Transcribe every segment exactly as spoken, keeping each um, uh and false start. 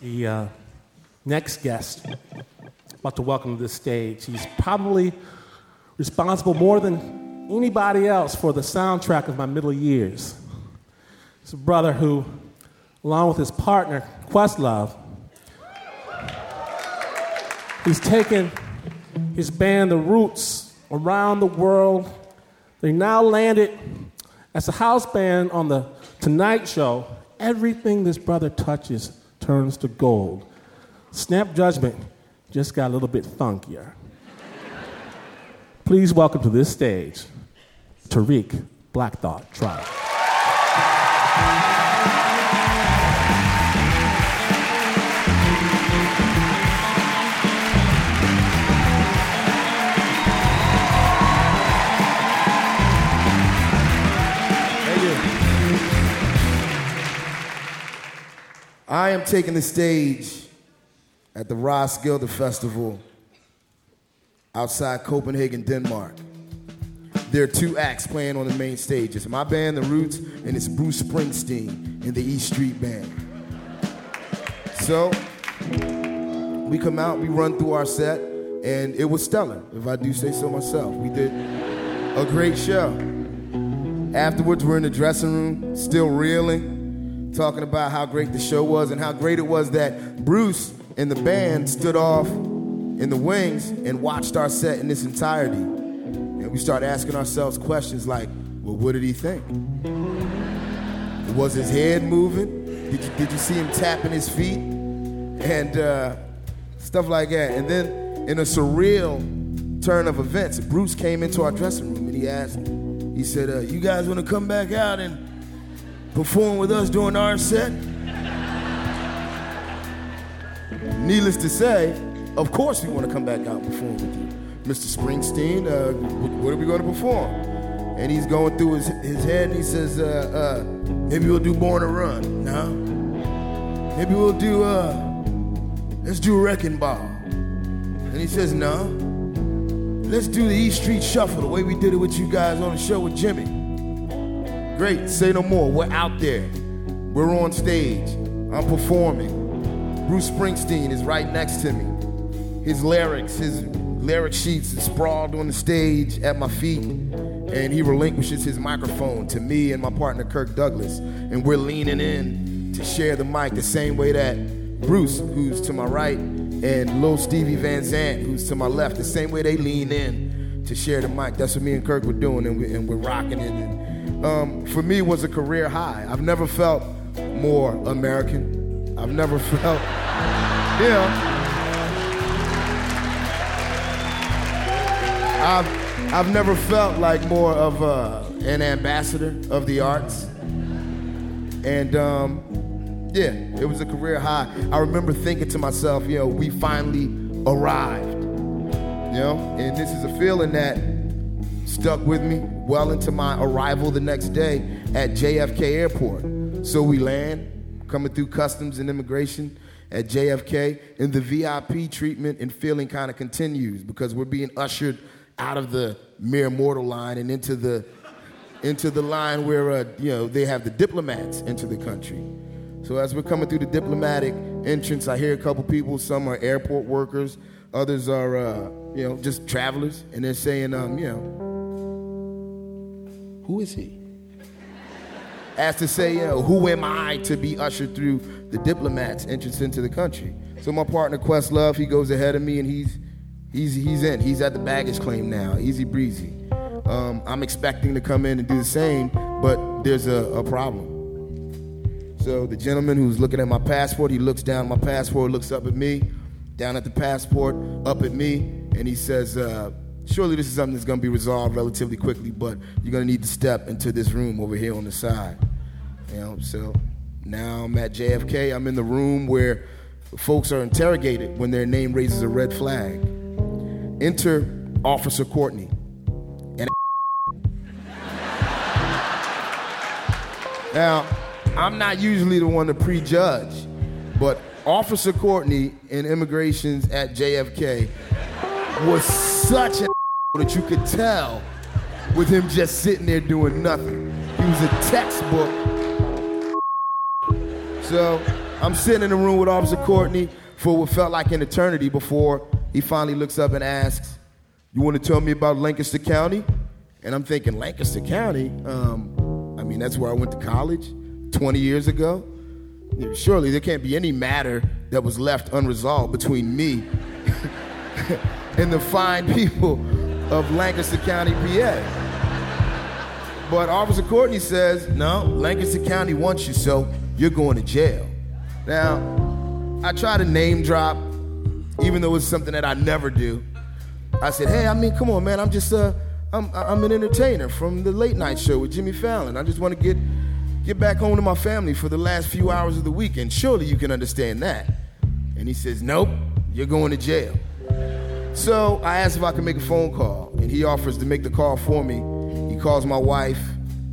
the uh, next guest about to welcome to the stage. He's probably responsible more than anybody else for the soundtrack of my middle years. It's a brother who, along with his partner, Questlove, he's taken his band, The Roots, around the world. They now landed as a house band on The Tonight Show. Everything this brother touches turns to gold. Snap Judgment just got a little bit funkier. Please welcome to this stage, Tariq Black Thought Trotter. I am taking the stage at the Roskilde Festival outside Copenhagen, Denmark. There are two acts playing on the main stage. It's my band, The Roots, and it's Bruce Springsteen and the E Street Band. So we come out, we run through our set, and it was stellar, if I do say so myself. We did a great show. Afterwards, we're in the dressing room, still reeling, talking about how great the show was and how great it was that Bruce and the band stood off in the wings and watched our set in its entirety. And we started asking ourselves questions like, well, what did he think? Was his head moving? Did you, did you see him tapping his feet? And uh, stuff like that. And then in a surreal turn of events, Bruce came into our dressing room and he asked, he said, uh, you guys want to come back out and perform with us during our set? Needless to say, of course we want to come back out and perform with you. Mister Springsteen, uh, what are we going to perform? And he's going through his, his head and he says, uh, uh, maybe we'll do Born to Run, no? Maybe we'll do, uh, let's do Wrecking Ball. And he says, no, let's do the E Street Shuffle, the way we did it with you guys on the show with Jimmy. Great, say no more, we're out there. We're on stage, I'm performing. Bruce Springsteen is right next to me. His lyrics, his lyric sheets is sprawled on the stage at my feet, and he relinquishes his microphone to me and my partner, Kirk Douglas, and we're leaning in to share the mic the same way that Bruce, who's to my right, and Lil Stevie Van Zandt, who's to my left, the same way they lean in to share the mic. That's what me and Kirk were doing, and, we, and we're rocking it. And, Um, for me, was a career high. I've never felt more American. I've never felt, you know. I've, I've never felt like more of uh, an ambassador of the arts. And um, yeah, it was a career high. I remember thinking to myself, you know, we finally arrived. You know, and this is a feeling that stuck with me well into my arrival the next day at J F K Airport. So we land, coming through customs and immigration at J F K, and the V I P treatment and feeling kind of continues because we're being ushered out of the mere mortal line and into the into the line where uh, you know they have the diplomats enter the country. So as we're coming through the diplomatic entrance, I hear a couple people. Some are airport workers, others are uh, you know just travelers, and they're saying um, you know. Who is he? As to say, you know, who am I to be ushered through the diplomat's entrance into the country? So my partner, Questlove, he goes ahead of me and he's he's he's in. He's at the baggage claim now, easy breezy. Um, I'm expecting to come in and do the same, but there's a, a problem. So the gentleman who's looking at my passport, he looks down at my passport, looks up at me, down at the passport, up at me, and he says, uh, surely this is something that's going to be resolved relatively quickly, but you're going to need to step into this room over here on the side. You know, so now I'm at J F K. I'm in the room where folks are interrogated when their name raises a red flag. Enter Officer Courtney. And now, I'm not usually the one to prejudge, but Officer Courtney in immigrations at J F K was such an that you could tell with him just sitting there doing nothing. He was a textbook. So I'm sitting in the room with Officer Courtney for what felt like an eternity before he finally looks up and asks, "You want to tell me about Lancaster County?" And I'm thinking, Lancaster County? Um, I mean, that's where I went to college twenty years ago. Surely there can't be any matter that was left unresolved between me and the fine people of Lancaster County, P A. But Officer Courtney says, no, Lancaster County wants you, so you're going to jail. Now, I try to name drop, even though it's something that I never do. I said, hey, I mean, come on, man, I'm just a, I'm, I'm an entertainer from the late night show with Jimmy Fallon. I just want to get, get back home to my family for the last few hours of the weekend. Surely you can understand that. And he says, nope, you're going to jail. So I asked if I could make a phone call, and he offers to make the call for me. He calls my wife,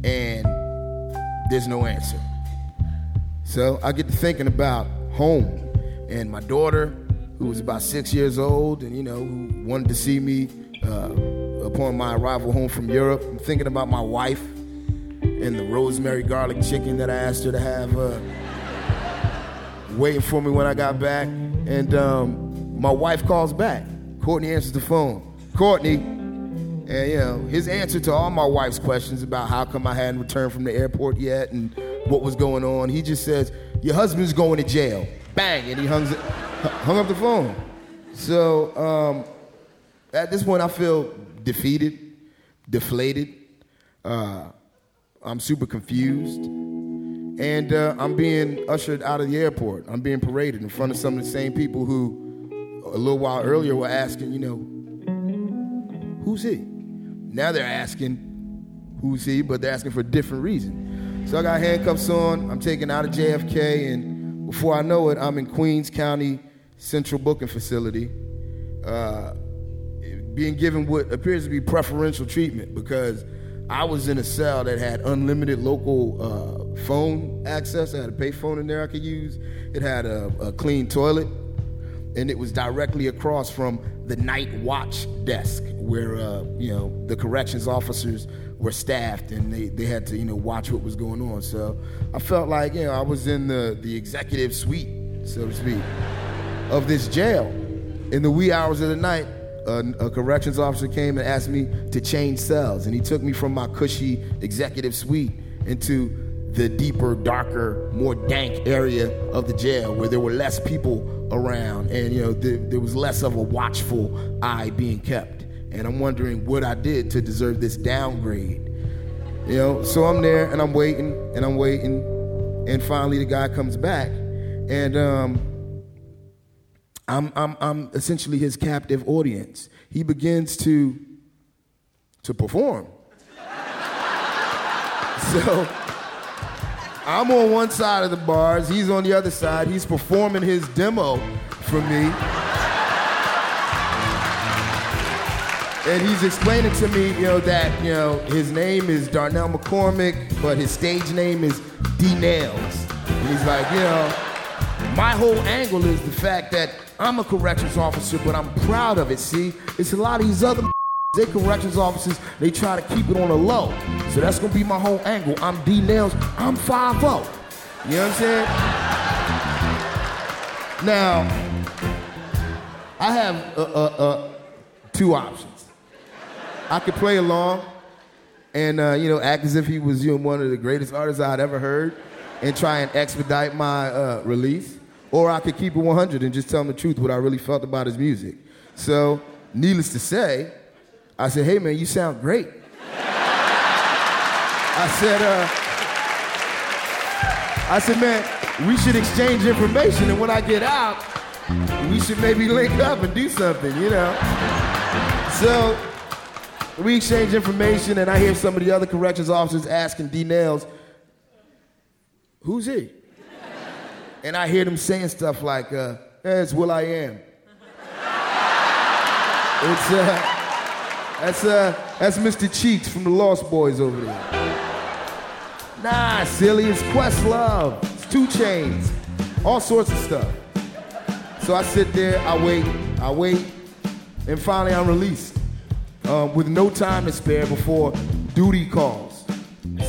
and there's no answer. So I get to thinking about home and my daughter, who was about six years old and, you know, who wanted to see me uh, upon my arrival home from Europe. I'm thinking about my wife and the rosemary garlic chicken that I asked her to have uh, waiting for me when I got back. And um, my wife calls back. Courtney answers the phone. Courtney, and, you know, his answer to all my wife's questions about how come I hadn't returned from the airport yet and what was going on, he just says, your husband's going to jail. Bang, and he hung, hung up the phone. So um, at this point, I feel defeated, deflated. Uh, I'm super confused. And uh, I'm being ushered out of the airport. I'm being paraded in front of some of the same people who a little while earlier were asking, you know, who's he? Now they're asking, who's he? But they're asking for a different reason. So I got handcuffs on, I'm taken out of J F K, and before I know it, I'm in Queens County Central Booking Facility, uh, being given what appears to be preferential treatment because I was in a cell that had unlimited local uh, phone access. I had a pay phone in there I could use. It had a, a clean toilet, and it was directly across from the night watch desk where, uh, you know, the corrections officers were staffed and they, they had to, you know, watch what was going on. So I felt like, you know, I was in the, the executive suite, so to speak, of this jail. In the wee hours of the night, uh, a corrections officer came and asked me to change cells, and he took me from my cushy executive suite into the deeper, darker, more dank area of the jail where there were less people around and, you know, there, there was less of a watchful eye being kept. And I'm wondering what I did to deserve this downgrade. You know, so I'm there and I'm waiting and I'm waiting. And finally the guy comes back and um, I'm, I'm, I'm essentially his captive audience. He begins to, to perform. So I'm on one side of the bars, he's on the other side. He's performing his demo for me. And he's explaining to me, you know, that, you know, his name is Darnell McCormick, but his stage name is D-Nails. And he's like, you know, my whole angle is the fact that I'm a corrections officer, but I'm proud of it, see? It's a lot of these other they corrections officers, they try to keep it on the low. So that's gonna be my whole angle. I'm D-Nails, I'm five oh. You know what I'm saying? Now, I have uh, uh, uh, two options. I could play along and, uh, you know, act as if he was, you know, one of the greatest artists I'd ever heard and try and expedite my uh, release. Or I could keep it one hundred and just tell him the truth, what I really felt about his music. So, needless to say, I said, hey, man, you sound great. I said, uh, I said, man, we should exchange information. And when I get out, we should maybe link up and do something, you know. So we exchange information, and I hear some of the other corrections officers asking D-Nails, who's he? And I hear them saying stuff like, uh, hey, it's Will.I.Am. It's, uh, that's, uh, that's Mister Cheeks from the Lost Boys over there. Nah, silly, it's Questlove. It's two Chainz. All sorts of stuff. So I sit there, I wait, I wait, and finally I'm released. Um, with no time to spare before duty calls.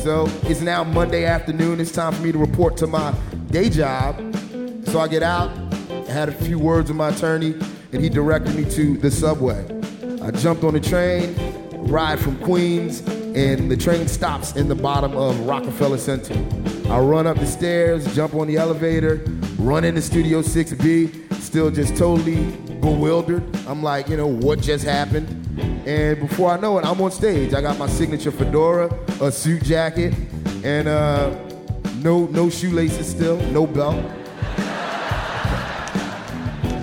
So it's now Monday afternoon. It's time for me to report to my day job So I get out, I had a few words with my attorney, and he directed me to the subway. I jumped on the train, ride from Queens, and the train stops in the bottom of Rockefeller Center. I run up the stairs, jump on the elevator, run into Studio six B, still just totally bewildered. I'm like, you know, what just happened? And before I know it, I'm on stage. I got my signature fedora, a suit jacket, and uh, no no shoelaces still, no belt.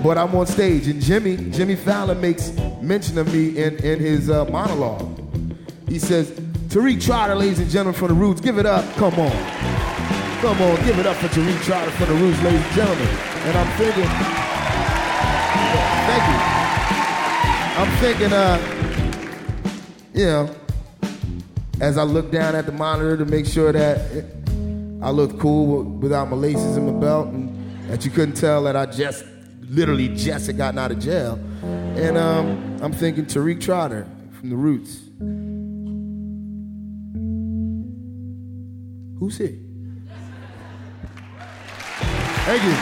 But I'm on stage, and Jimmy, Jimmy Fallon makes mention of me in, in his uh, monologue. He says, Tariq Trotter, ladies and gentlemen, from The Roots, give it up, come on. Come on, give it up for Tariq Trotter from The Roots, ladies and gentlemen. And I'm thinking, thank you. I'm thinking, uh, you know, as I look down at the monitor to make sure that it, I look cool without my laces and my belt, and that you couldn't tell that I just, literally just had gotten out of jail. And um, I'm thinking Tariq Trotter from The Roots. Who's he? Thank you.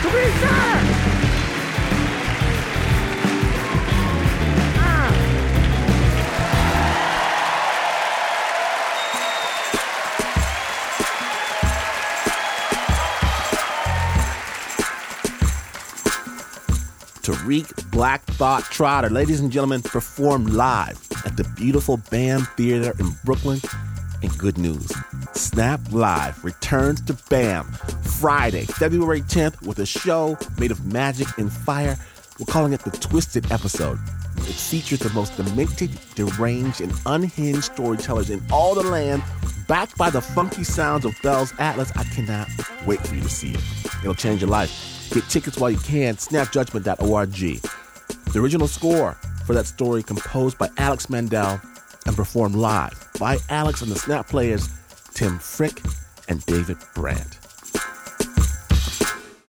Tariq Trotter! Tariq Black Thought Trotter, ladies and gentlemen, performed live at the beautiful BAM Theater in Brooklyn. And good news, Snap Live returns to BAM Friday, February tenth, with a show made of magic and fire. We're calling it The Twisted Episode. It features the most demented, deranged, and unhinged storytellers in all the land, backed by the funky sounds of Bell's Atlas. I cannot wait for you to see it. It'll change your life. Get tickets while you can, Snap Judgment dot org. The original score for that story composed by Alex Mandel and performed live by Alex and the Snap Players, Tim Frick and David Brandt.